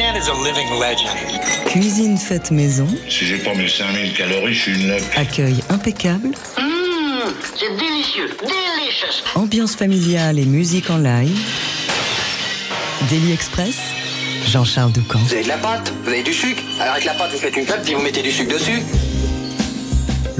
man is a living legend. Cuisine faite maison. Si j'ai pas mes 5000 calories, je suis une loque. Accueil impeccable. C'est délicieux, delicious. Ambiance familiale et musique en live. Daily Express, Jean-Charles Doucan. Vous avez de la pâte, vous avez du sucre. Alors avec la pâte, vous faites une pâte, puis vous mettez du sucre dessus.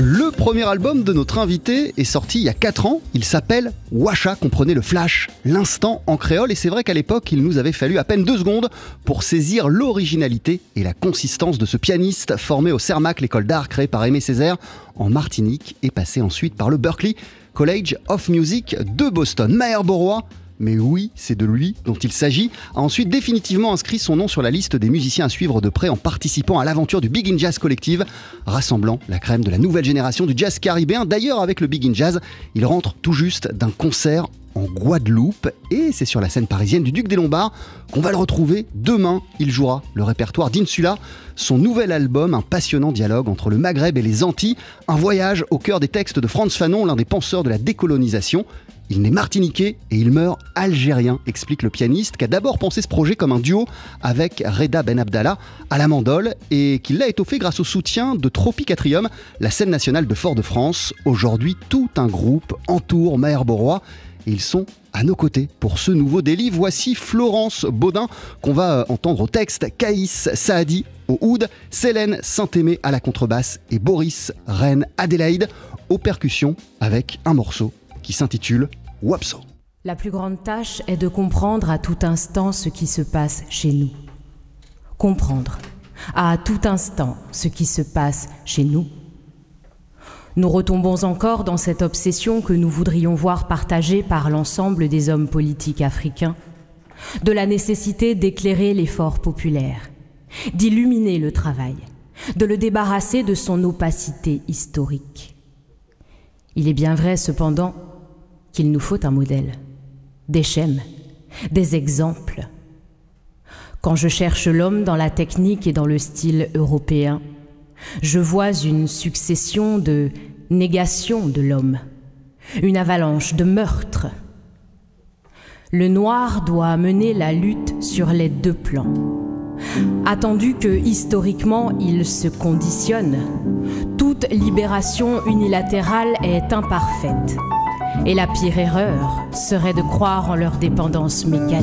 Le premier album de notre invité est sorti il y a 4 ans. Il s'appelle Washa, comprenez le flash, l'instant en créole. Et c'est vrai qu'à l'époque, il nous avait fallu à peine 2 secondes pour saisir l'originalité et la consistance de ce pianiste formé au Sermac, l'école d'art créée par Aimé Césaire en Martinique et passé ensuite par le Berklee College of Music de Boston. Maher Beauroy, mais oui, c'est de lui dont il s'agit, a ensuite définitivement inscrit son nom sur la liste des musiciens à suivre de près en participant à l'aventure du Big In Jazz Collective, rassemblant la crème de la nouvelle génération du jazz caribéen. D'ailleurs, avec le Big In Jazz, il rentre tout juste d'un concert en Guadeloupe et c'est sur la scène parisienne du Duc des Lombards qu'on va le retrouver. Demain, il jouera le répertoire d'Insula, son nouvel album, un passionnant dialogue entre le Maghreb et les Antilles, un voyage au cœur des textes de Frantz Fanon, l'un des penseurs de la décolonisation. Il naît martiniquais et il meurt algérien, explique le pianiste, qui a d'abord pensé ce projet comme un duo avec Rédha Ben Abdallah à la mandole et qui l'a étoffé grâce au soutien de Tropiques Atrium, la scène nationale de Fort-de-France. Aujourd'hui, tout un groupe entoure Maher Beauroy. Ils sont à nos côtés pour ce nouveau délit. Voici Florence Baudin, qu'on va entendre au texte, Qaïs Saadi au oud, Sélène Saint-Aimé à la contrebasse et Boris Reine-Adelaïde aux percussions avec un morceau qui s'intitule Wapso. La plus grande tâche est de comprendre à tout instant ce qui se passe chez nous. Comprendre à tout instant ce qui se passe chez nous. Nous retombons encore dans cette obsession que nous voudrions voir partagée par l'ensemble des hommes politiques africains, de la nécessité d'éclairer l'effort populaire, d'illuminer le travail, de le débarrasser de son opacité historique. Il est bien vrai, cependant, qu'il nous faut un modèle, des schèmes, des exemples. Quand je cherche l'homme dans la technique et dans le style européen, je vois une succession de négations de l'homme, une avalanche de meurtres. Le noir doit mener la lutte sur les 2 plans. Attendu que, historiquement, il se conditionne, toute libération unilatérale est imparfaite. Et la pire erreur serait de croire en leur dépendance mécanique.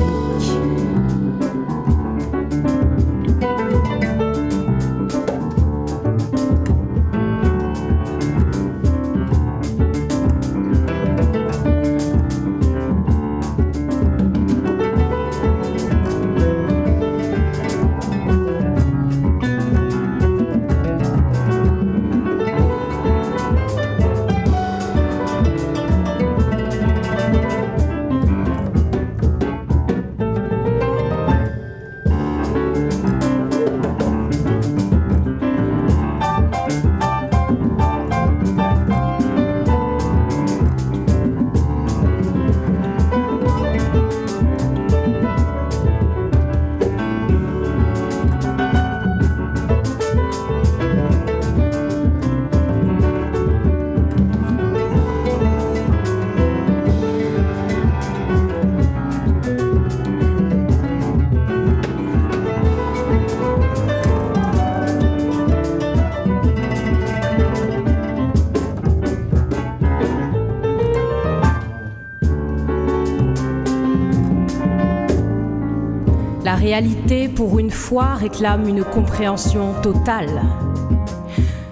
La réalité, pour une fois, réclame une compréhension totale,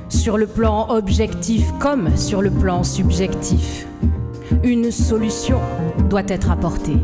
sur le plan objectif comme sur le plan subjectif. Une solution doit être apportée.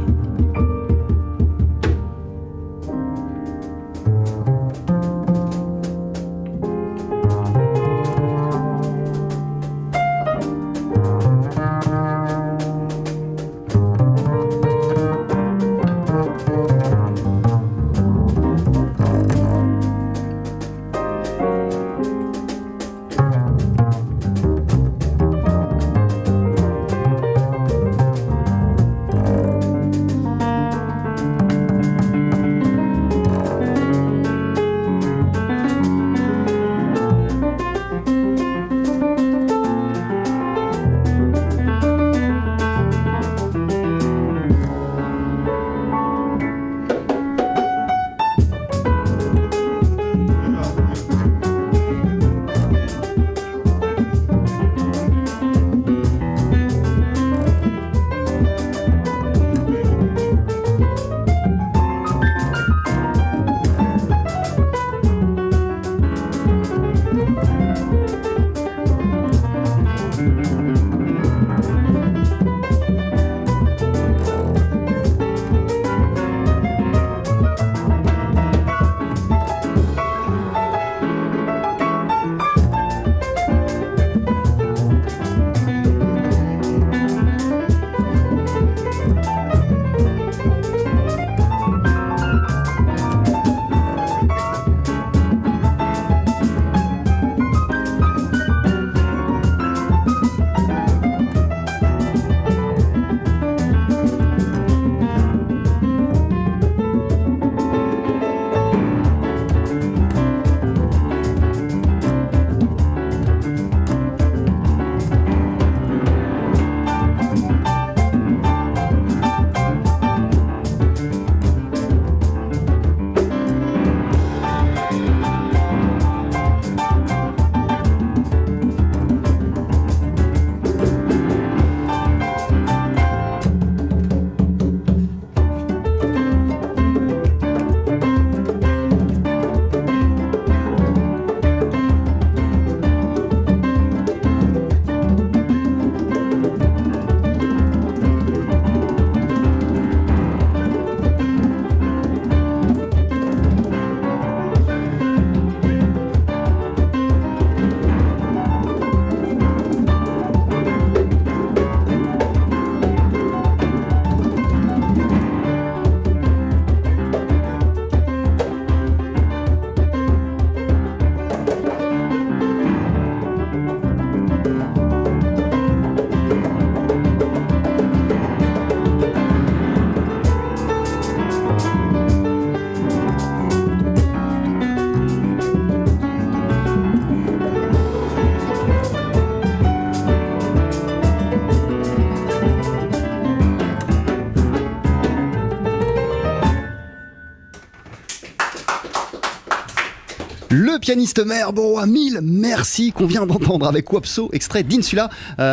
Le pianiste Maher Beauroy, mille merci, qu'on vient d'entendre avec Wapso, extrait d'Insula.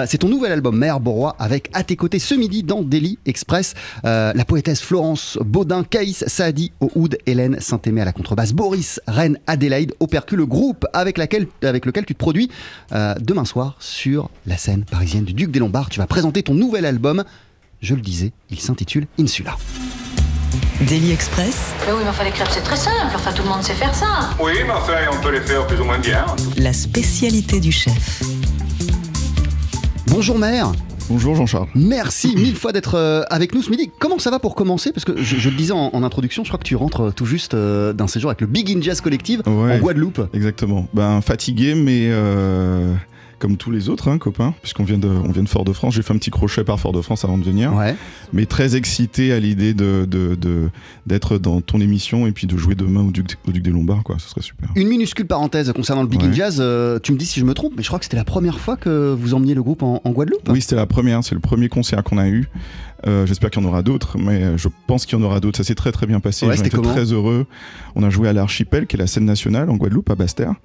C'est ton nouvel album, Maher Beauroy, avec à tes côtés ce midi dans Daily Express. La poétesse Florence Baudin, Qaïs Saadi au oud, Sélène Saint-Aimé à la contrebasse, Boris Reine-Adelaïde au percule, le groupe avec lequel tu te produis demain soir sur la scène parisienne du Duc des Lombards. Tu vas présenter ton nouvel album. Je le disais, il s'intitule Insula. Daily Express. Mais oui, mais enfin, les crêpes, c'est très simple. Enfin, tout le monde sait faire ça. Oui, mais enfin, on peut les faire plus ou moins bien. La spécialité du chef. Bonjour, Maher. Bonjour, Jean-Charles. Merci mille fois d'être avec nous ce midi. Comment ça va pour commencer? Parce que je le disais en introduction, je crois que tu rentres tout juste d'un séjour avec le Big In Jazz Collective en Guadeloupe. Exactement. Ben, fatigué, mais... Comme tous les autres, hein, copains, puisqu'on vient de Fort-de-France. J'ai fait un petit crochet par Fort-de-France avant de venir, mais très excité à l'idée d'être dans ton émission et puis de jouer demain au Duc des Lombards, quoi. Ce serait super. Une minuscule parenthèse concernant le Big In Jazz, tu me dis si je me trompe, mais je crois que c'était la première fois que vous emmeniez le groupe en Guadeloupe. Oui, c'était la première, c'est le premier concert qu'on a eu. J'espère qu'il y en aura d'autres, mais je pense qu'il y en aura d'autres. Ça s'est très très bien passé, j'en étais très heureux. On a joué à l'Archipel, qui est la scène nationale en Guadeloupe, à Bastère.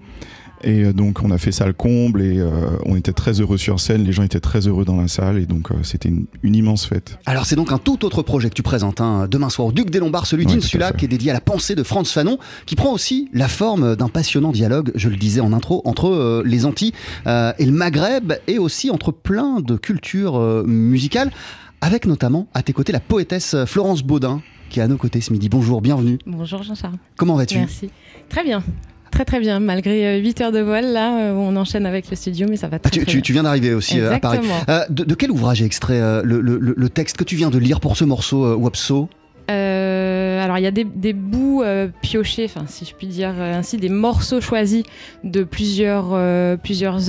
Et donc on a fait salle comble et on était très heureux sur scène, les gens étaient très heureux dans la salle et donc c'était une immense fête. Alors c'est donc un tout autre projet que tu présentes demain soir au Duc des Lombards, celui d'Insula qui est dédié à la pensée de Frantz Fanon, qui prend aussi la forme d'un passionnant dialogue, je le disais en intro, entre les Antilles et le Maghreb et aussi entre plein de cultures musicales, avec notamment à tes côtés la poétesse Florence Baudin qui est à nos côtés ce midi. Bonjour, bienvenue. Bonjour Jean-Charles. Comment vas-tu? Merci. Très bien. Très très bien, malgré 8 heures de vol, là on enchaîne avec le studio, mais ça va très bien. Tu viens d'arriver aussi à Paris. De quel ouvrage est extrait le texte que tu viens de lire pour ce morceau Wapso? Alors il y a des bouts piochés, si je puis dire ainsi, des morceaux choisis de plusieurs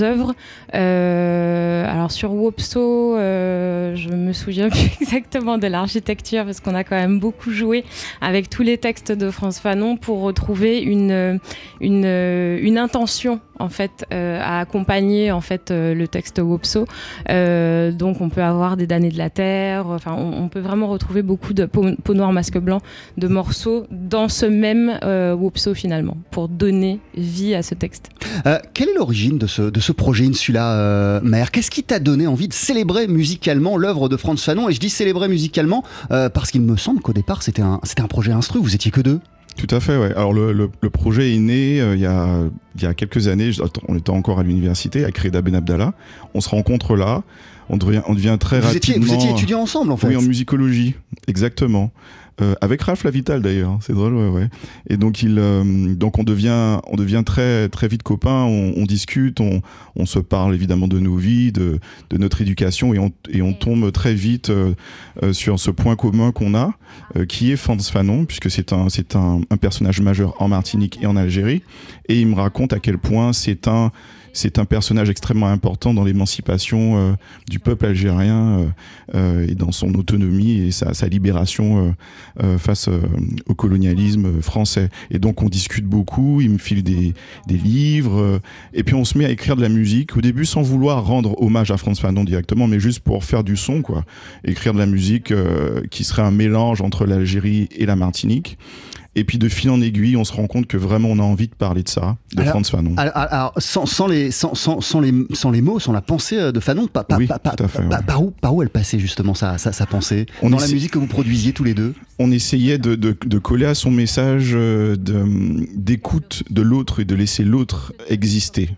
œuvres. Alors sur Wapso, je me souviens plus exactement de l'architecture parce qu'on a quand même beaucoup joué avec tous les textes de Frantz Fanon pour retrouver une intention en fait à accompagner en fait le texte Wapso. Donc on peut avoir des Damnés de la Terre. Enfin on peut vraiment retrouver beaucoup de Peau Noire Masque Blanc, de morceaux dans ce même Wapso finalement, pour donner vie à ce texte. Quelle est l'origine de ce projet Insula, Maher? Qu'est-ce qui t'a donné envie de célébrer musicalement l'œuvre de Frantz Fanon? Et je dis célébrer musicalement parce qu'il me semble qu'au départ c'était un projet instru, vous étiez que deux. Tout à fait, ouais. Alors le projet est né il y a quelques années, on était encore à l'université, à Rédha Ben Abdallah. On se rencontre là, on devient très rapidement... Vous étiez étudiants ensemble en fait? Oui, en musicologie, exactement. Avec Ralph Lavital d'ailleurs, c'est drôle, ouais. Et donc donc on devient très très vite copains, on discute, on se parle évidemment de nos vies, de notre éducation et on tombe très vite sur ce point commun qu'on a, qui est Frantz Fanon, puisque c'est un personnage majeur en Martinique et en Algérie, et il me raconte à quel point c'est un personnage extrêmement important dans l'émancipation du peuple algérien et dans son autonomie et sa libération face au colonialisme français. Et donc on discute beaucoup, il me file des livres, et puis on se met à écrire de la musique, au début sans vouloir rendre hommage à Frantz Fanon directement, mais juste pour faire du son, quoi. Écrire de la musique qui serait un mélange entre l'Algérie et la Martinique. Et puis de fil en aiguille, on se rend compte que vraiment on a envie de parler de ça, de Frantz Fanon. Alors sans les mots, sans la pensée de Fanon, par où elle passait justement sa pensée dans la musique que vous produisiez tous les deux? On essayait de coller à son message d'écoute de l'autre et de laisser l'autre exister,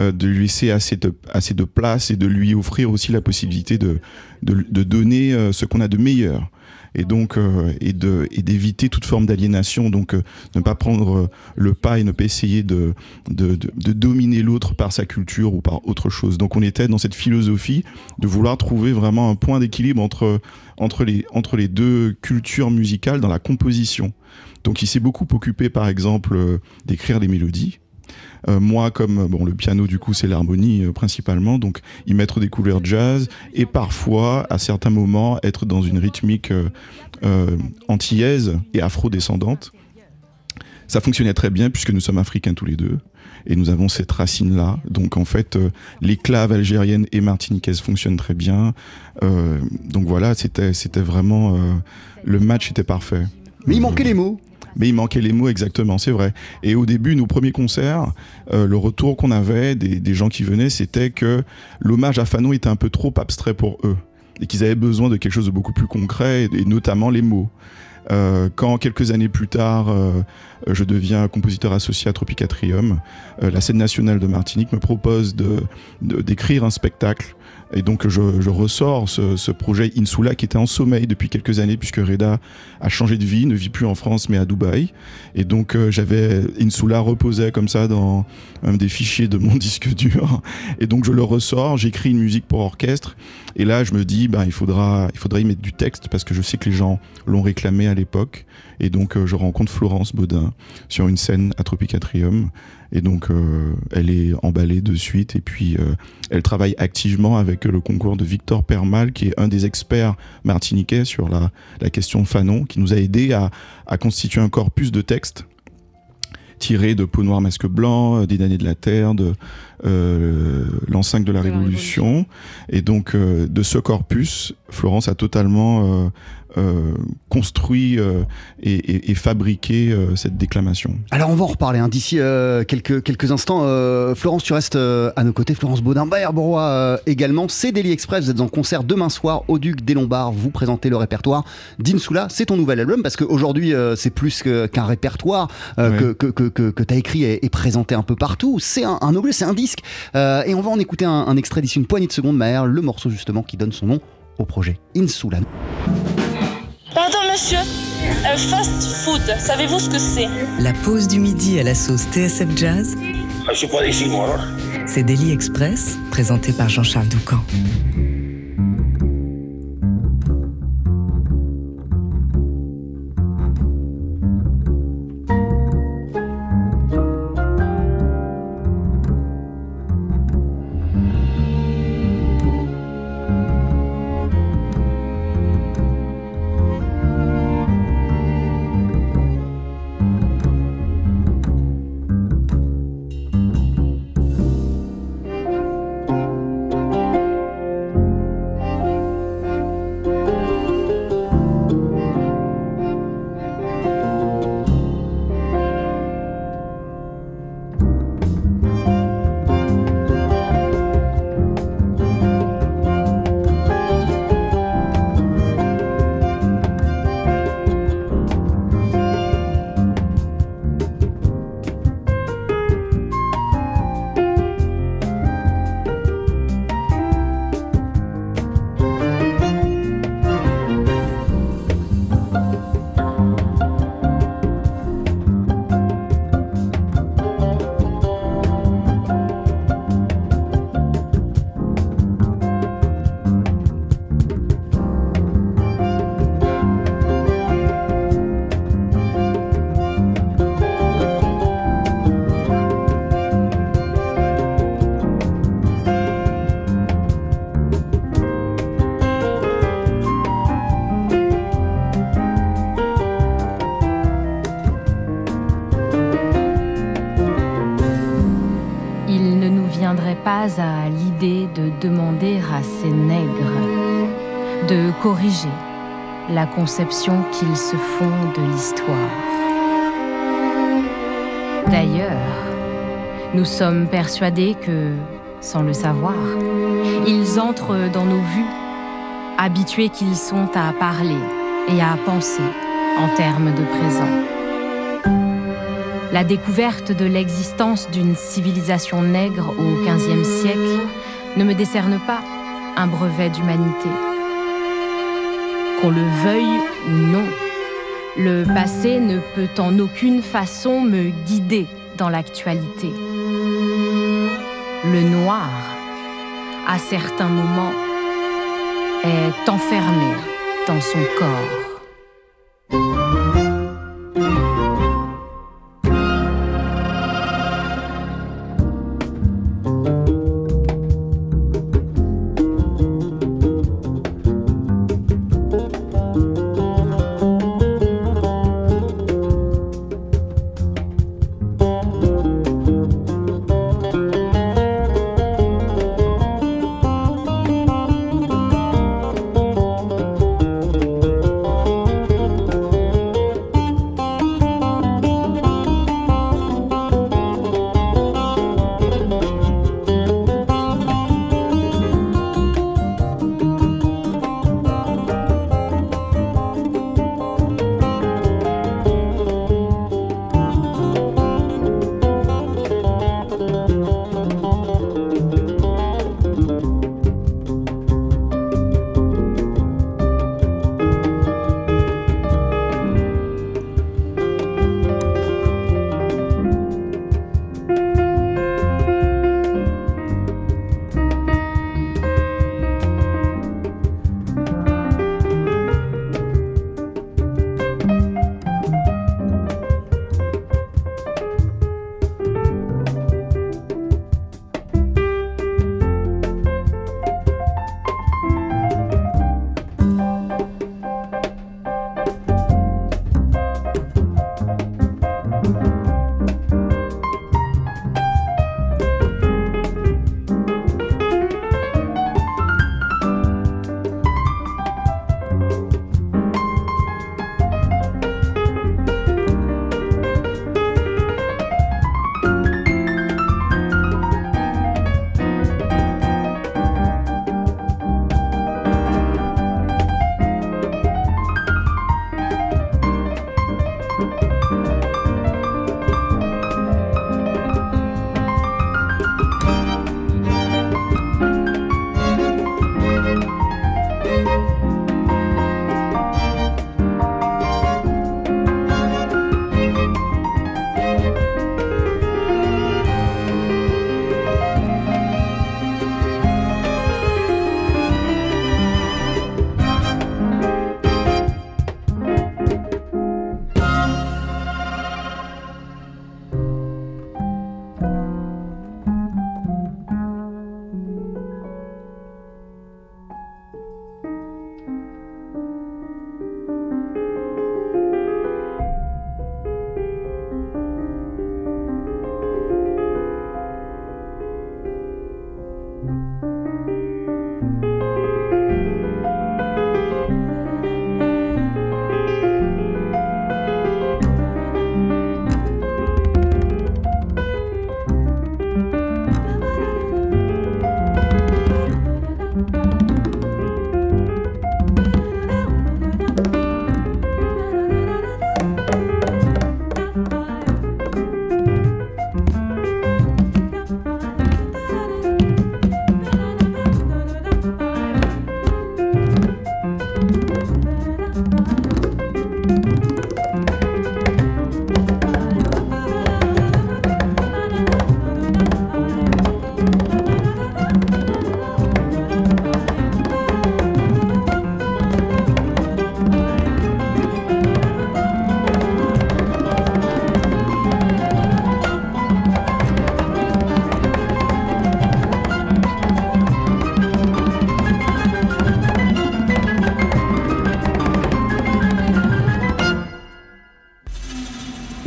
de lui laisser assez de place et de lui offrir aussi la possibilité de donner ce qu'on a de meilleur. Et donc et d'éviter toute forme d'aliénation, donc ne pas prendre le pas et ne pas essayer de dominer l'autre par sa culture ou par autre chose. Donc on était dans cette philosophie de vouloir trouver vraiment un point d'équilibre entre les deux cultures musicales dans la composition. Donc il s'est beaucoup occupé par exemple d'écrire des mélodies. Moi, comme le piano du coup c'est l'harmonie principalement, donc y mettre des couleurs jazz et parfois à certains moments être dans une rythmique antillaise et afro-descendante. Ça fonctionnait très bien puisque nous sommes africains tous les deux et nous avons cette racine là, donc en fait les claves algériennes et martiniquaises fonctionnent très bien, donc voilà, c'était vraiment le match était parfait. Mais il manquait les mots. mais il manquait les mots exactement, c'est vrai. Et au début, nos premiers concerts, le retour qu'on avait des gens qui venaient, c'était que l'hommage à Fanon était un peu trop abstrait pour eux, et qu'ils avaient besoin de quelque chose de beaucoup plus concret, et notamment les mots. Quand quelques années plus tard je deviens compositeur associé à Tropiques Atrium, la scène nationale de Martinique me propose d'écrire un spectacle, et donc je ressors ce projet Insula qui était en sommeil depuis quelques années puisque Rédha a changé de vie, ne vit plus en France mais à Dubaï, et donc j'avais Insula reposait comme ça dans un des fichiers de mon disque dur, et donc je le ressors, j'écris une musique pour orchestre, et là je me dis il faudra y mettre du texte parce que je sais que les gens l'ont réclamé à l'époque, et donc je rencontre Florence Baudin sur une scène à Tropiques Atrium, et donc elle est emballée de suite, et puis elle travaille activement avec le concours de Victor Permal qui est un des experts martiniquais sur la question Fanon, qui nous a aidé à constituer un corpus de textes tirés de Peau Noire Masque Blanc, des Damnés de la Terre, de L'An 5 de la Révolution, et donc de ce corpus, Florence a totalement construit et fabriqué cette déclamation. Alors on va en reparler hein, d'ici quelques instants. Florence, tu restes à nos côtés. Florence Baudin, Maher Beauroy également. C'est Daily Express, vous êtes en concert demain soir au Duc des Lombards. Vous présentez le répertoire d'Insula. C'est ton nouvel album parce qu'aujourd'hui c'est plus qu'un répertoire que tu as écrit et présenté un peu partout. C'est un objet, c'est un disque. Et on va en écouter un extrait d'ici une poignée de secondes, Maher, le morceau justement qui donne son nom au projet Insula. Pardon monsieur, fast food, savez-vous ce que c'est ? La pause du midi à la sauce TSF Jazz. Je suis pas ici, moi. Alors. C'est Daily Express, présenté par Jean-Charles Doucan. Pas à l'idée de demander à ces nègres de corriger la conception qu'ils se font de l'histoire. D'ailleurs, nous sommes persuadés que, sans le savoir, ils entrent dans nos vues, habitués qu'ils sont à parler et à penser en termes de présent. La découverte de l'existence d'une civilisation nègre au XVe siècle ne me décerne pas un brevet d'humanité. Qu'on le veuille ou non, le passé ne peut en aucune façon me guider dans l'actualité. Le noir, à certains moments, est enfermé dans son corps.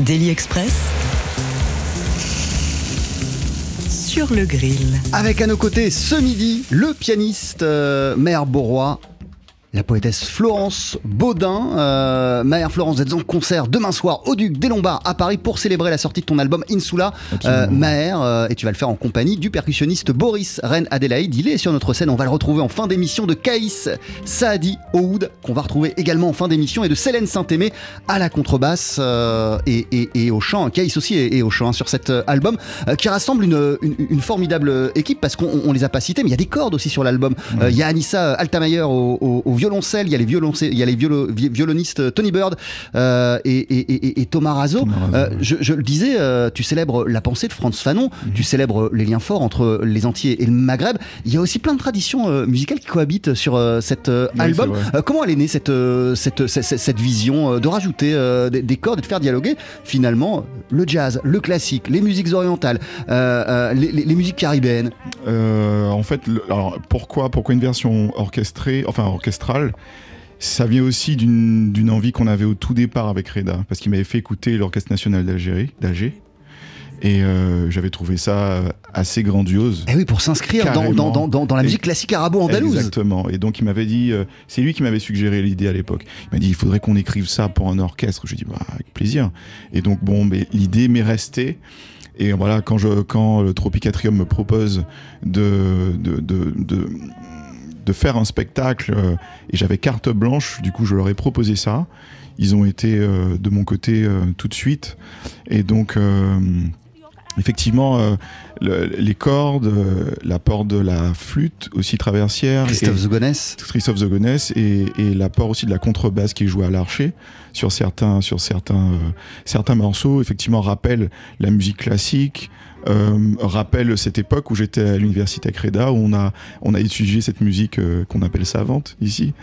Daily Express. Sur le grill. Avec à nos côtés ce midi, le pianiste Maher Beauroy, la poétesse Florence Baudin. Maher, Florence, vous êtes en concert demain soir au Duc des Lombards à Paris pour célébrer la sortie de ton album Insula. Maher, et tu vas le faire en compagnie du percussionniste Boris Reine-Adelaïde. Il est sur notre scène, on va le retrouver en fin d'émission, de Qaïs Saadi au oud, qu'on va retrouver également en fin d'émission, et de Sélène Saint-Aimé à la contrebasse et au chant. Qaïs aussi est au chant sur cet album qui rassemble une formidable équipe, parce qu'on les a pas cités, mais il y a des cordes aussi sur l'album. Il y a Anissa Altamayer au violoncelle, il y a les violonistes Tony Bird et Thomas Razo. Je le disais, tu célèbres la pensée de Frantz Fanon, tu célèbres les liens forts entre les Antillais et le Maghreb. Il y a aussi plein de traditions musicales qui cohabitent sur cet album. Comment elle est née cette vision de rajouter des cordes et de faire dialoguer finalement le jazz, le classique, les musiques orientales, les musiques caribéennes? En fait, pourquoi une version orchestrale, ça vient aussi d'une envie qu'on avait au tout départ avec Rédha, parce qu'il m'avait fait écouter l'Orchestre National d'Alger, et j'avais trouvé ça assez grandiose. Et oui, pour s'inscrire dans la musique classique arabo-andalouse. Exactement, et donc il m'avait dit, c'est lui qui m'avait suggéré l'idée à l'époque, il m'a dit il faudrait qu'on écrive ça pour un orchestre. Je lui ai dit avec plaisir, et donc l'idée m'est restée. Et voilà, quand le Tropiques Atrium me propose de faire un spectacle, et j'avais carte blanche, du coup je leur ai proposé ça. Ils ont été de mon côté tout de suite, et donc effectivement les cordes, l'apport de la flûte aussi traversière, Christophe Zogonès, et l'apport aussi de la contrebasse qui est jouée à l'archet sur certains morceaux, effectivement rappellent la musique classique. Rappelle cette époque où j'étais à l'université à Créda, où on a étudié cette musique qu'on appelle savante ici,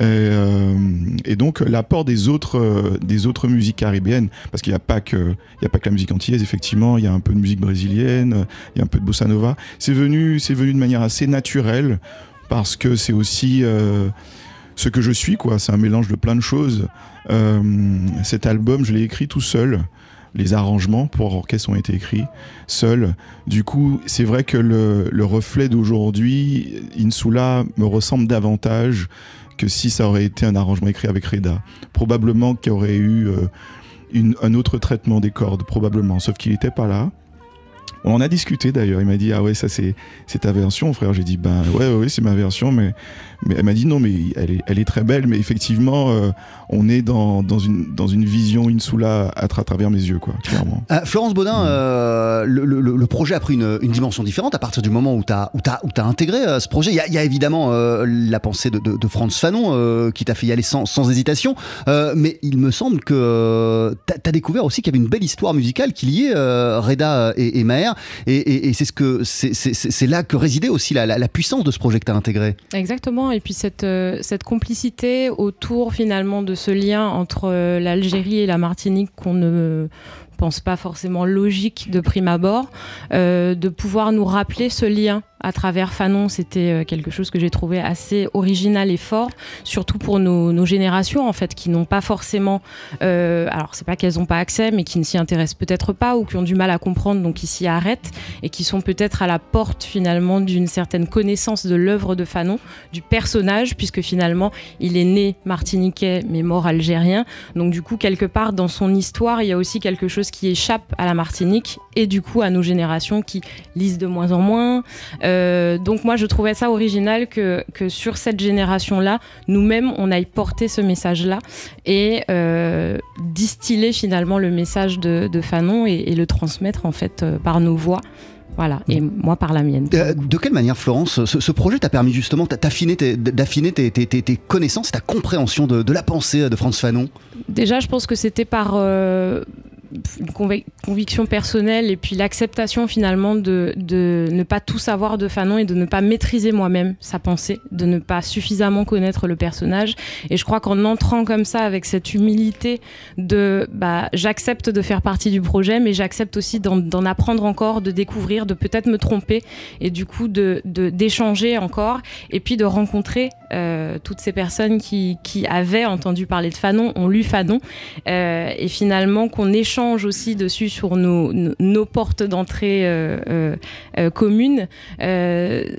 et donc l'apport des autres musiques caribéennes, parce qu'il n'y a pas que la musique antillaise. Effectivement, il y a un peu de musique brésilienne, il y a un peu de bossa nova. C'est venu de manière assez naturelle, parce que c'est aussi ce que je suis, quoi. C'est un mélange de plein de choses. Cet album, je l'ai écrit tout seul. Les arrangements pour orchestre ont été écrits seuls. Du coup, c'est vrai que le reflet d'aujourd'hui, Insula, me ressemble davantage que si ça aurait été un arrangement écrit avec Rédha. Probablement qu'il y aurait eu un autre traitement des cordes, probablement, sauf qu'il n'était pas là. On en a discuté d'ailleurs, il m'a dit « Ah ouais, ça c'est ta version, frère ». J'ai dit « Ben ouais, c'est ma version », mais elle m'a dit « Non, mais elle est très belle », mais effectivement, on est dans une vision Insula à travers mes yeux, quoi, clairement. Florence Baudin, le projet a pris une dimension différente à partir du moment où t'as intégré ce projet. Il y a évidemment la pensée de Frantz Fanon qui t'a fait y aller sans hésitation, mais il me semble que t'as découvert aussi qu'il y avait une belle histoire musicale qui liait Rédha et Maher. Et c'est là que résidait aussi la puissance de ce projet que tu as intégré. Exactement, et puis cette complicité autour finalement de ce lien entre l'Algérie et la Martinique qu'on ne pense pas forcément logique de prime abord, de pouvoir nous rappeler ce lien à travers Fanon. C'était quelque chose que j'ai trouvé assez original et fort, surtout pour nos générations en fait, qui n'ont pas forcément alors c'est pas qu'elles n'ont pas accès, mais qui ne s'y intéressent peut-être pas, ou qui ont du mal à comprendre, donc qui s'y arrêtent, et qui sont peut-être à la porte finalement d'une certaine connaissance de l'œuvre de Fanon, du personnage, puisque finalement il est né martiniquais mais mort algérien, donc du coup quelque part dans son histoire il y a aussi quelque chose qui échappe à la Martinique et du coup à nos générations qui lisent de moins en moins. Donc moi je trouvais ça original que sur cette génération là nous-mêmes on aille porter ce message là et distiller finalement le message de Fanon et le transmettre en fait par nos voix. Voilà, et moi par la mienne. De quelle manière, Florence, ce projet t'a permis justement d'affiner tes connaissances, ta compréhension de la pensée de Frantz Fanon? Déjà, je pense que c'était par une conviction personnelle, et puis l'acceptation finalement de ne pas tout savoir de Fanon et de ne pas maîtriser moi-même sa pensée, de ne pas suffisamment connaître le personnage. Et je crois qu'en entrant comme ça avec cette humilité de j'accepte de faire partie du projet, mais j'accepte aussi d'en apprendre encore, de découvrir, de peut-être me tromper, et du coup d'échanger encore, et puis de rencontrer toutes ces personnes qui avaient entendu parler de Fanon, ont lu Fanon, et finalement qu'on échange échanges aussi dessus sur nos portes d'entrée communes,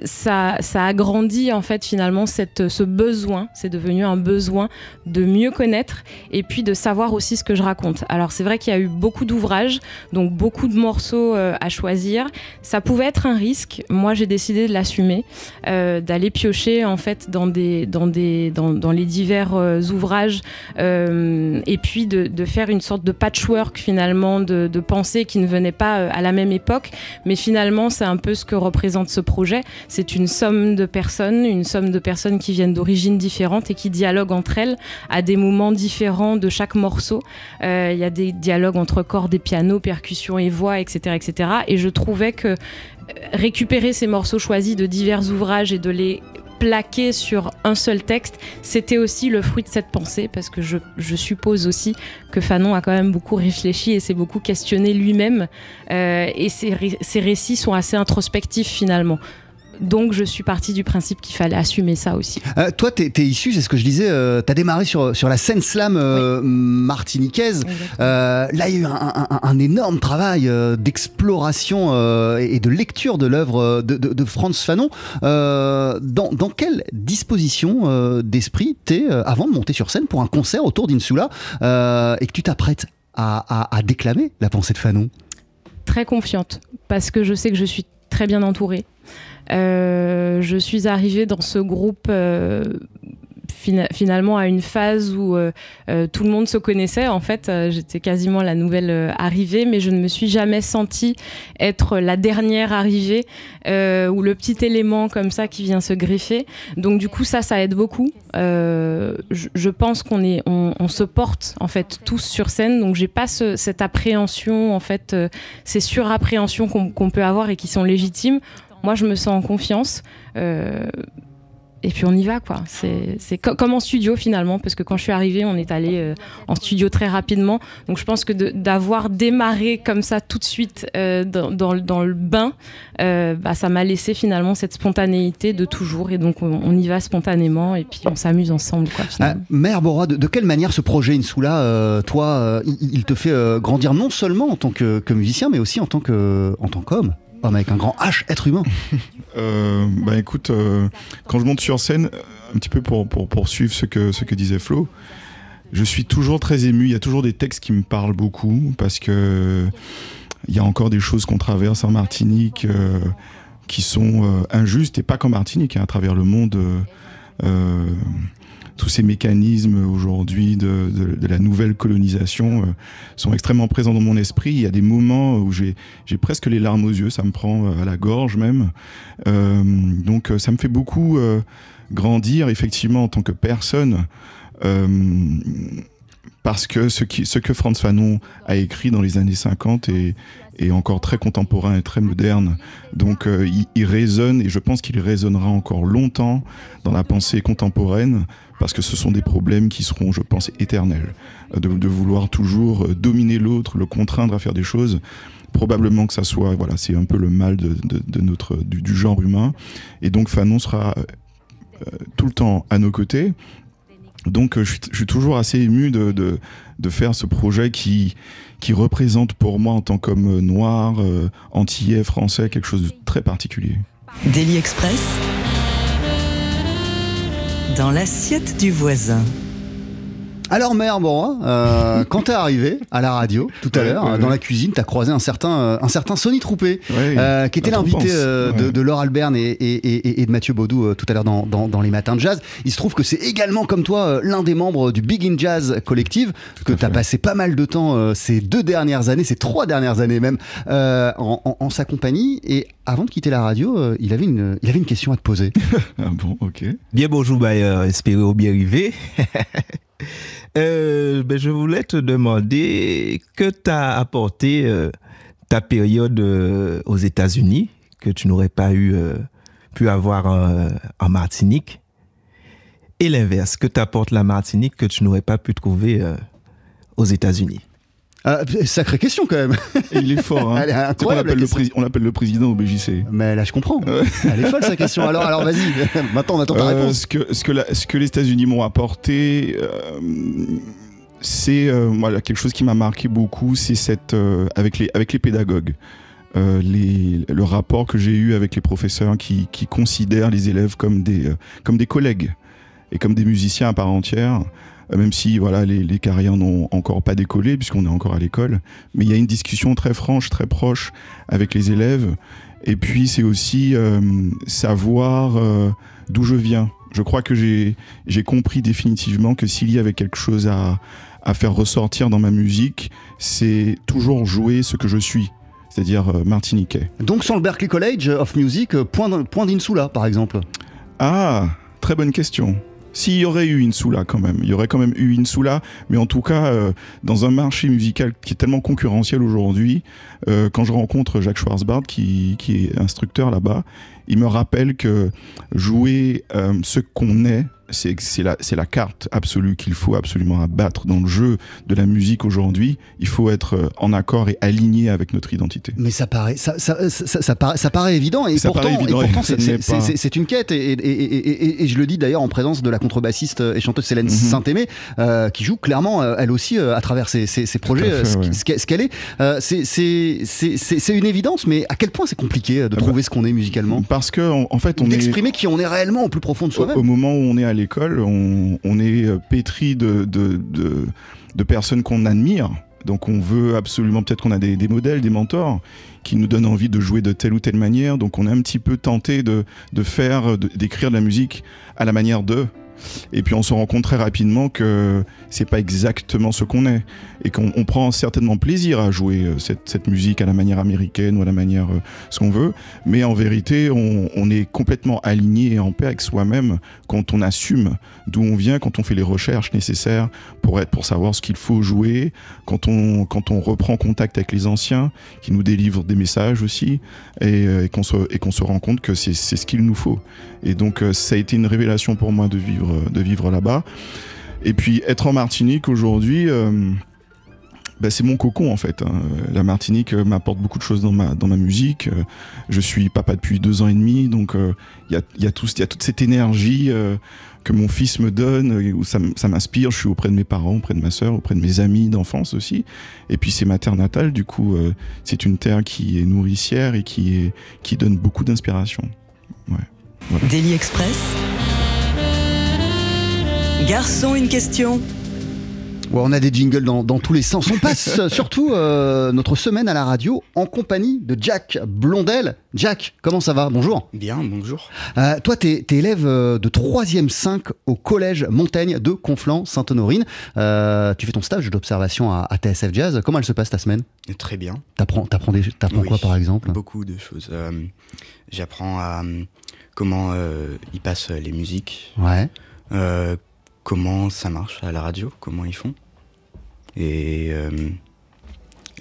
ça agrandit en fait finalement ce besoin, c'est devenu un besoin de mieux connaître et puis de savoir aussi ce que je raconte. Alors c'est vrai qu'il y a eu beaucoup d'ouvrages, donc beaucoup de morceaux à choisir. Ça pouvait être un risque, moi j'ai décidé de l'assumer, d'aller piocher en fait dans les divers ouvrages et puis de faire une sorte de patchwork finalement de pensées qui ne venaient pas à la même époque, mais finalement c'est un peu ce que représente ce projet, c'est une somme de personnes qui viennent d'origines différentes et qui dialoguent entre elles à des moments différents de chaque morceau. Il y a des dialogues entre cordes et piano, percussions et voix, etc., etc. Et je trouvais que récupérer ces morceaux choisis de divers ouvrages et de les plaquer sur un seul texte, c'était aussi le fruit de cette pensée, parce que je suppose aussi que Fanon a quand même beaucoup réfléchi et s'est beaucoup questionné lui-même, et ses récits sont assez introspectifs finalement. Donc je suis partie du principe qu'il fallait assumer ça aussi. Toi t'es issu, c'est ce que je disais, t'as démarré sur la scène slam oui. martiniquaise. Là il y a eu un énorme travail d'exploration et de lecture de l'œuvre de Frantz Fanon. Dans quelle disposition d'esprit t'es avant de monter sur scène pour un concert autour d'Insula et que tu t'apprêtes à déclamer la pensée de Fanon? Très confiante, parce que je sais que je suis très bien entourée. Je suis arrivée dans ce groupe finalement à une phase où tout le monde se connaissait. En fait, j'étais quasiment la nouvelle arrivée, mais je ne me suis jamais sentie être la dernière arrivée ou le petit élément comme ça qui vient se greffer. Donc du coup, ça aide beaucoup. Je pense qu'on se porte en fait tous sur scène, donc j'ai pas cette appréhension en fait, ces surappréhensions qu'on peut avoir et qui sont légitimes. Moi, je me sens en confiance. Et puis on y va, quoi. C'est comme en studio finalement, parce que quand je suis arrivée, on est allé en studio très rapidement. Donc je pense que d'avoir démarré comme ça tout de suite dans le bain, ça m'a laissé finalement cette spontanéité de toujours. Et donc on y va spontanément et puis on s'amuse ensemble, quoi. Maher Beauroy, de quelle manière ce projet Insula, toi, il te fait grandir non seulement en tant que musicien, mais aussi en tant qu'homme? Oh, mais avec un grand H, être humain. Écoute, quand je monte sur scène, un petit peu pour poursuivre ce que disait Flo, je suis toujours très ému. Il y a toujours des textes qui me parlent beaucoup, parce que il y a encore des choses qu'on traverse en Martinique qui sont injustes, et pas qu'en Martinique, hein, à travers le monde. Tous ces mécanismes aujourd'hui de la nouvelle colonisation sont extrêmement présents dans mon esprit. Il y a des moments où j'ai presque les larmes aux yeux, ça me prend à la gorge même. Donc ça me fait beaucoup grandir, effectivement, en tant que personne, parce que ce que Frantz Fanon a écrit dans les années 50 est encore très contemporain et très moderne. Donc il résonne, et je pense qu'il résonnera encore longtemps dans la pensée contemporaine, parce que ce sont des problèmes qui seront, je pense, éternels. De vouloir toujours dominer l'autre, le contraindre à faire des choses, probablement que ça soit, voilà, c'est un peu le mal de notre, du genre humain. Et donc Fanon sera tout le temps à nos côtés. Donc je suis toujours assez ému de faire ce projet qui représente pour moi, en tant qu'homme noir, antillais, français, quelque chose de très particulier. Daily Express, dans l'assiette du voisin. Alors Maher Beauroy, quand t'es arrivé à la radio tout à l'heure, dans la cuisine, t'as croisé un certain Sonny Troupé, qui était l'invité de Laure Alberne et de Mathieu Baudou tout à l'heure dans les matins de jazz. Il se trouve que c'est également, comme toi, l'un des membres du Big In Jazz Collective, que t'as passé pas mal de temps ces 3 dernières années même, en sa compagnie. Et avant de quitter la radio, il avait une question à te poser. Ah bon, ok. Bien bonjour, espérez au bien arrivé. Je voulais te demander que t'as apporté ta période aux États-Unis, que tu n'aurais pas pu avoir en Martinique, et l'inverse, que t'apporte la Martinique que tu n'aurais pas pu trouver aux États-Unis. Sacrée question quand même. Il est fort, hein. On l'appelle le président au BJC. Mais là je comprends. Elle est folle sa question. Alors vas-y. Maintenant on attend ta réponse. Ce que les États-Unis m'ont apporté, c'est voilà, quelque chose qui m'a marqué beaucoup, c'est cette, avec les pédagogues. Le rapport que j'ai eu avec les professeurs qui considèrent les élèves comme des collègues et comme des musiciens à part entière, même si voilà, les carrières n'ont encore pas décollé puisqu'on est encore à l'école, mais il y a une discussion très franche, très proche avec les élèves. Et puis c'est aussi savoir d'où je viens. Je crois que j'ai compris définitivement que s'il y avait quelque chose à faire ressortir dans ma musique, c'est toujours jouer ce que je suis, c'est-à-dire martiniquais. Donc sans le Berklee College of Music, point d'Insula par exemple. Ah, très bonne question. S'il y aurait eu Insula quand même, il y aurait quand même eu Insula, mais en tout cas, dans un marché musical qui est tellement concurrentiel aujourd'hui, quand je rencontre Jacques Schwarzbard, qui est instructeur là-bas, il me rappelle que jouer ce qu'on est, c'est la carte absolue qu'il faut absolument abattre dans le jeu de la musique aujourd'hui. Il faut être en accord et aligné avec notre identité. Mais ça paraît évident, et pourtant c'est une quête, et je le dis d'ailleurs en présence de la contrebassiste et chanteuse Sélène Saint-Aimé, qui joue clairement elle aussi à travers ses projets ce qu'elle est. C'est une évidence, mais à quel point c'est compliqué de trouver ce qu'on est musicalement, parce que en fait d'exprimer qui on est réellement au plus profond de soi-même. Au moment où on est à l'école, on est pétri de personnes qu'on admire, donc on veut absolument, peut-être qu'on a des modèles, des mentors qui nous donnent envie de jouer de telle ou telle manière, donc on est un petit peu tenté d'écrire de la musique à la manière d'eux, et puis on se rend compte très rapidement que c'est pas exactement ce qu'on est, et qu'on prend certainement plaisir à jouer cette musique à la manière américaine ou à la manière ce qu'on veut, mais en vérité on est complètement aligné et en paix avec soi-même quand on assume d'où on vient, quand on fait les recherches nécessaires pour savoir ce qu'il faut jouer, quand on reprend contact avec les anciens qui nous délivrent des messages aussi, et qu'on se rend compte que c'est ce qu'il nous faut. Et donc ça a été une révélation pour moi de vivre là-bas. Et puis être en Martinique aujourd'hui, c'est mon cocon en fait. La Martinique m'apporte beaucoup de choses dans ma musique. Je suis papa depuis 2 ans et demi, donc il y a toute cette énergie que mon fils me donne, où ça m'inspire. Je suis auprès de mes parents, auprès de ma sœur, auprès de mes amis d'enfance aussi. Et puis c'est ma terre natale, du coup c'est une terre qui est nourricière et qui donne beaucoup d'inspiration. Ouais, voilà. Daily Express. Garçon, une question. Ouais, on a des jingles dans tous les sens. On passe surtout notre semaine à la radio en compagnie de Jack Blondel. Jack, comment ça va? Bonjour. Bien, bonjour. Toi, t'es élève de 3e 5 au collège Montaigne de Conflans-Sainte-Honorine. Tu fais ton stage d'observation à TSF Jazz. Comment elle se passe ta semaine? Très bien. T'apprends quoi par exemple? Beaucoup de choses. J'apprends à comment ils passent les musiques. Ouais. Comment ça marche à la radio, comment ils font, et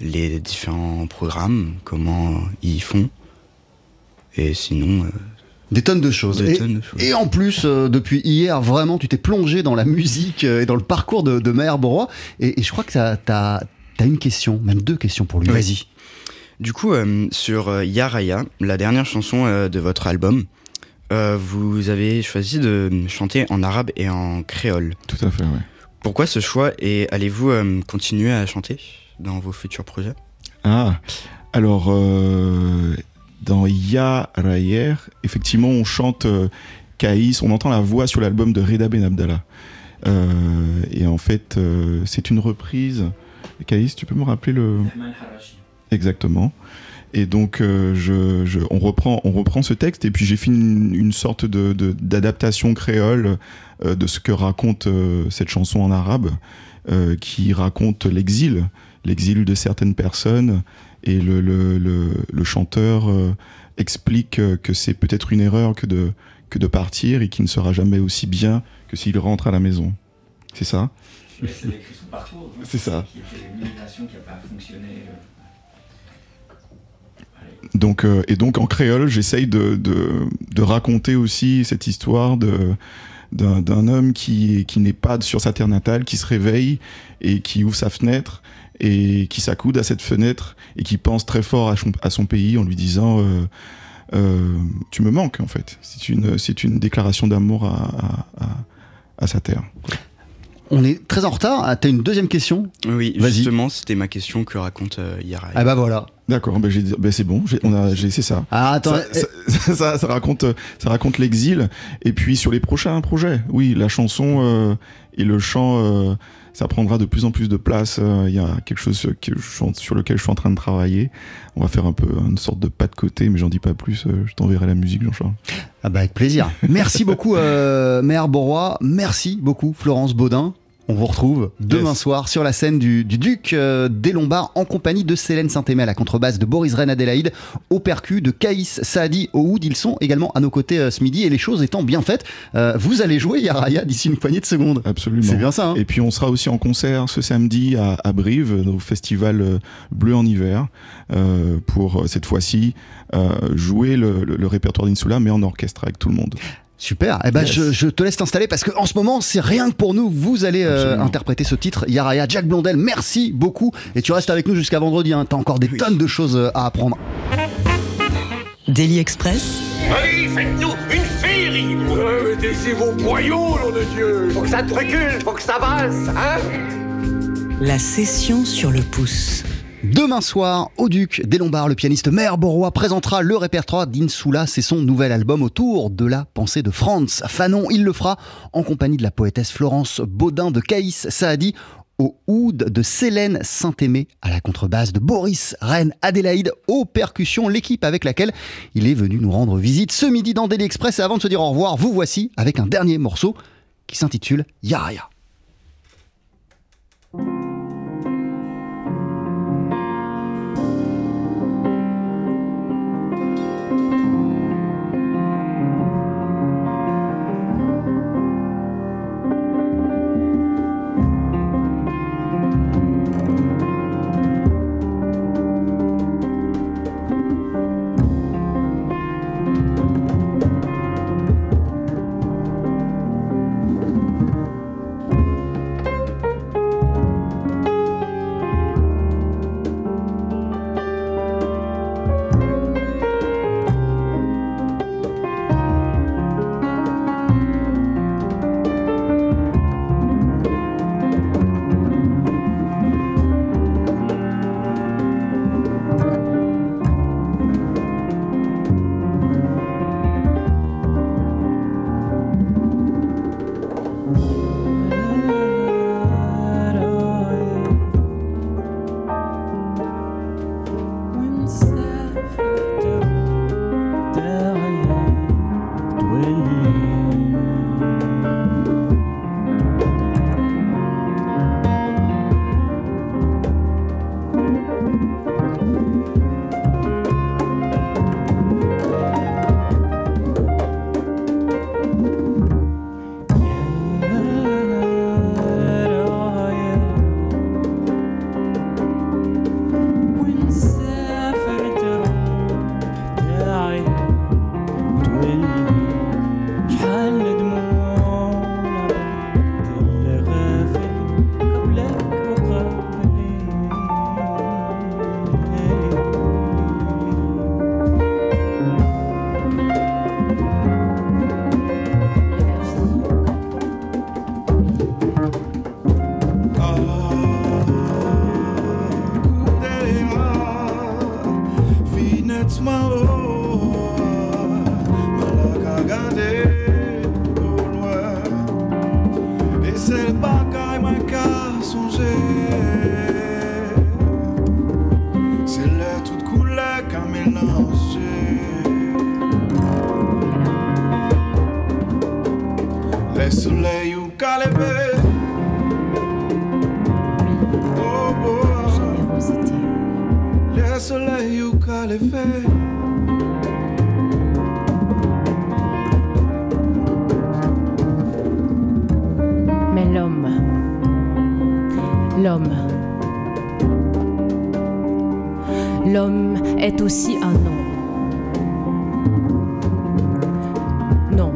les différents programmes, comment ils font, et sinon... Des tonnes de choses. Et en plus, depuis hier, vraiment, tu t'es plongé dans la musique et dans le parcours de Maher Beauroy, et je crois que t'as une question, même 2 questions pour lui. Oui. Vas-y. Du coup, sur Ya Rayah, la dernière chanson de votre album, vous avez choisi de chanter en arabe et en créole. Tout à fait, ouais. Pourquoi ce choix, et allez-vous continuer à chanter dans vos futurs projets? Ah, alors dans Ya Rayah, effectivement, on chante Qaïs, on entend la voix sur l'album de Rédha Ben Abdallah. Et en fait, c'est une reprise. Qaïs, tu peux me rappeler le... Exactement. Et donc on reprend ce texte, et puis j'ai fait une sorte d'adaptation créole de ce que raconte cette chanson en arabe, qui raconte l'exil de certaines personnes, et le chanteur explique que c'est peut-être une erreur que de partir, et qu'il ne sera jamais aussi bien que s'il rentre à la maison. C'est ça. C'est écrit son parcours. C'est ça. L'immigration qui n'a pas fonctionné. Donc, et donc en créole, j'essaye de raconter aussi cette histoire d'un homme qui n'est pas sur sa terre natale, qui se réveille et qui ouvre sa fenêtre et qui s'accoude à cette fenêtre et qui pense très fort à son pays en lui disant « Tu me manques en fait ». C'est une déclaration d'amour à sa terre. On est très en retard. Ah, t'as une deuxième question? Oui, vas-y. Justement, c'était ma question que raconte Ya Rayah. Ah bah voilà. D'accord, bah c'est bon, j'ai laissé ça. Ah, attends, ça raconte l'exil, et puis sur les prochains projets, oui, la chanson et le chant, ça prendra de plus en plus de place. Il y a quelque chose sur lequel je suis en train de travailler. On va faire un peu une sorte de pas de côté, mais j'en dis pas plus, je t'enverrai la musique, Jean-Charles. Ah bah avec plaisir. Merci beaucoup Maher Beauroy, merci beaucoup Florence Baudin. On vous retrouve demain soir sur la scène du Duc des Lombards en compagnie de Sélène Saint-Aimé à la contrebasse, de Boris Reine-Adelaïde au percu, de Qaïs Saadi au oud. Ils sont également à nos côtés ce midi, et les choses étant bien faites, vous allez jouer Ya Rayah d'ici une poignée de secondes. Absolument. C'est bien ça. Hein, et puis on sera aussi en concert ce samedi à Brive au festival Bleu en hiver pour cette fois-ci jouer le répertoire d'Insula, mais en orchestre avec tout le monde. Super, eh ben je te laisse t'installer parce qu'en ce moment c'est rien que pour nous, vous allez interpréter ce titre Ya Rayah. Jack Blondel, merci beaucoup, et tu restes avec nous jusqu'à vendredi, hein. T'as encore des tonnes de choses à apprendre. Daily Express. Allez, faites-nous une féerie. Ouais, mettez vos poyaux, nom de Dieu. Faut que ça te recule, faut que ça passe, hein. La session sur le pouce. Demain soir, au Duc des Lombards, le pianiste Maher Beauroy présentera le répertoire d'Insula. C'est son nouvel album autour de la pensée de Frantz Fanon. Il le fera en compagnie de la poétesse Florence Baudin, de Qaïs Saadi au oud, de Sélène Saint-Aimé à la contrebasse, de Boris Reine-Adelaïde aux percussions, l'équipe avec laquelle il est venu nous rendre visite ce midi dans Daily Express. Et avant de se dire au revoir, vous voici avec un dernier morceau qui s'intitule Ya Rayah. L'homme est aussi un nom. Non.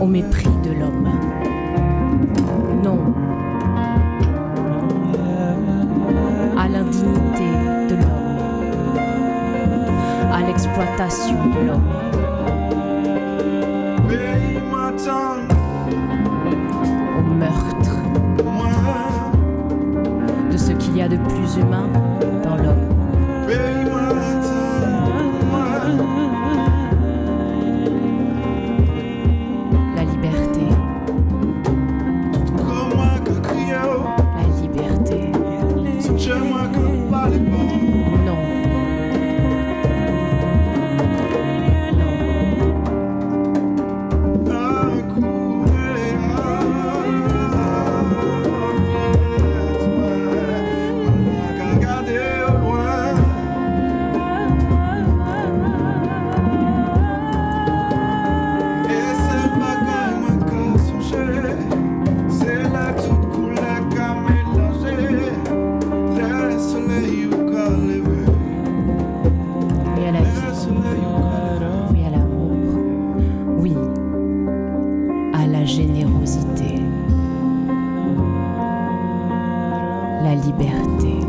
Au mépris de l'homme. Non. À l'indignité de l'homme. À l'exploitation de l'homme. liberté.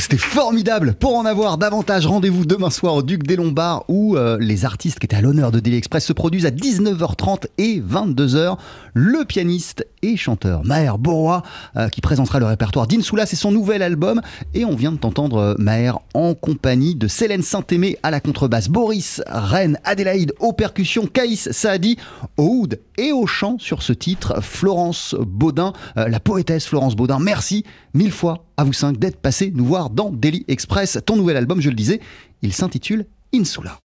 C'était formidable. Pour en avoir davantage, rendez-vous demain soir au Duc des Lombards où les artistes qui étaient à l'honneur de Daily Express se produisent à 19h30 et 22h. Le pianiste et chanteur Maher Beauroy qui présentera le répertoire d'Insula, c'est son nouvel album. Et on vient de t'entendre Maher en compagnie de Sélène Saint-Aimé à la contrebasse, Boris Reine-Adelaïde aux percussions, Qaïs Saadi au oud et au chant sur ce titre, Florence Baudin, la poétesse Florence Baudin. Merci mille fois à vous cinq d'être passés nous voir dans Daily Express. Ton nouvel album, je le disais, il s'intitule Insula.